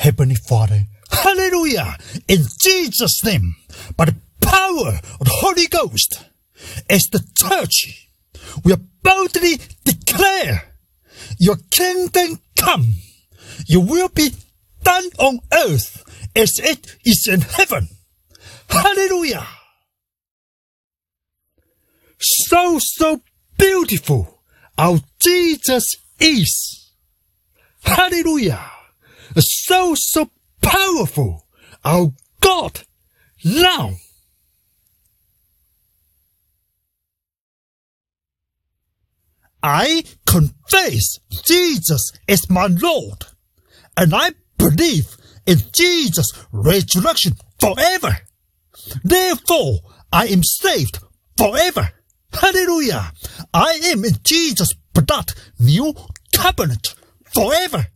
Heavenly Father, hallelujah, in Jesus' name, by the power of the Holy Ghost, as the church, we boldly declare your kingdom come, your will be done on earth as it is in heaven. Hallelujah! So beautiful our Jesus is. Hallelujah! So powerful our God now. I confess Jesus as my Lord, and I believe in Jesus' resurrection forever. Therefore, I am saved forever. Hallelujah! I am in Jesus' blood, new covenant forever.